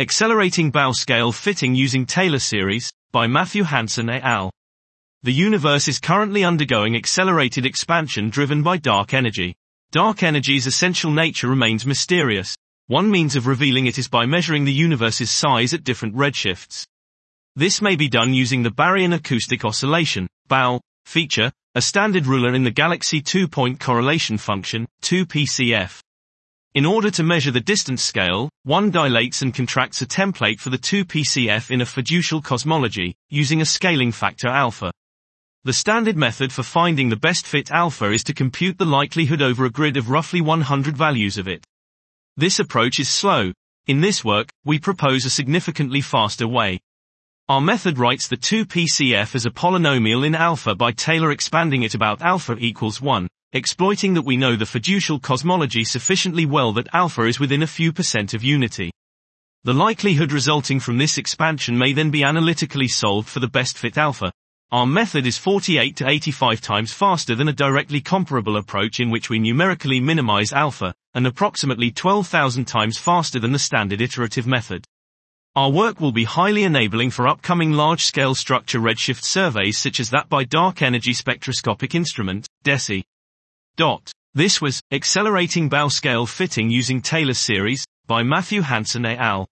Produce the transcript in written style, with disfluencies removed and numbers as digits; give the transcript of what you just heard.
Accelerating Bow Scale Fitting Using Taylor Series, by Matthew Hansen et al. The universe is currently undergoing accelerated expansion driven by dark energy. Dark energy's essential nature remains mysterious. One means of revealing it is by measuring the universe's size at different redshifts. This may be done using the Baryon Acoustic Oscillation (BAO) feature, a standard ruler in the Galaxy 2-Point Correlation Function, 2PCF. In order to measure the distance scale, one dilates and contracts a template for the 2PCF in a fiducial cosmology, using a scaling factor alpha. The standard method for finding the best fit alpha is to compute the likelihood over a grid of roughly 100 values of it. This approach is slow. In this work, we propose a significantly faster way. Our method writes the 2PCF as a polynomial in alpha by Taylor expanding it about alpha equals 1. Exploiting that we know the fiducial cosmology sufficiently well that alpha is within a few percent of unity. The likelihood resulting from this expansion may then be analytically solved for the best fit alpha. Our method is 48 to 85 times faster than a directly comparable approach in which we numerically minimize alpha, and approximately 12,000 times faster than the standard iterative method. Our work will be highly enabling for upcoming large-scale structure redshift surveys such as that by Dark Energy Spectroscopic Instrument, DESI. This was Accelerating Bow Scale Fitting Using Taylor Series by Matthew Hansen et al.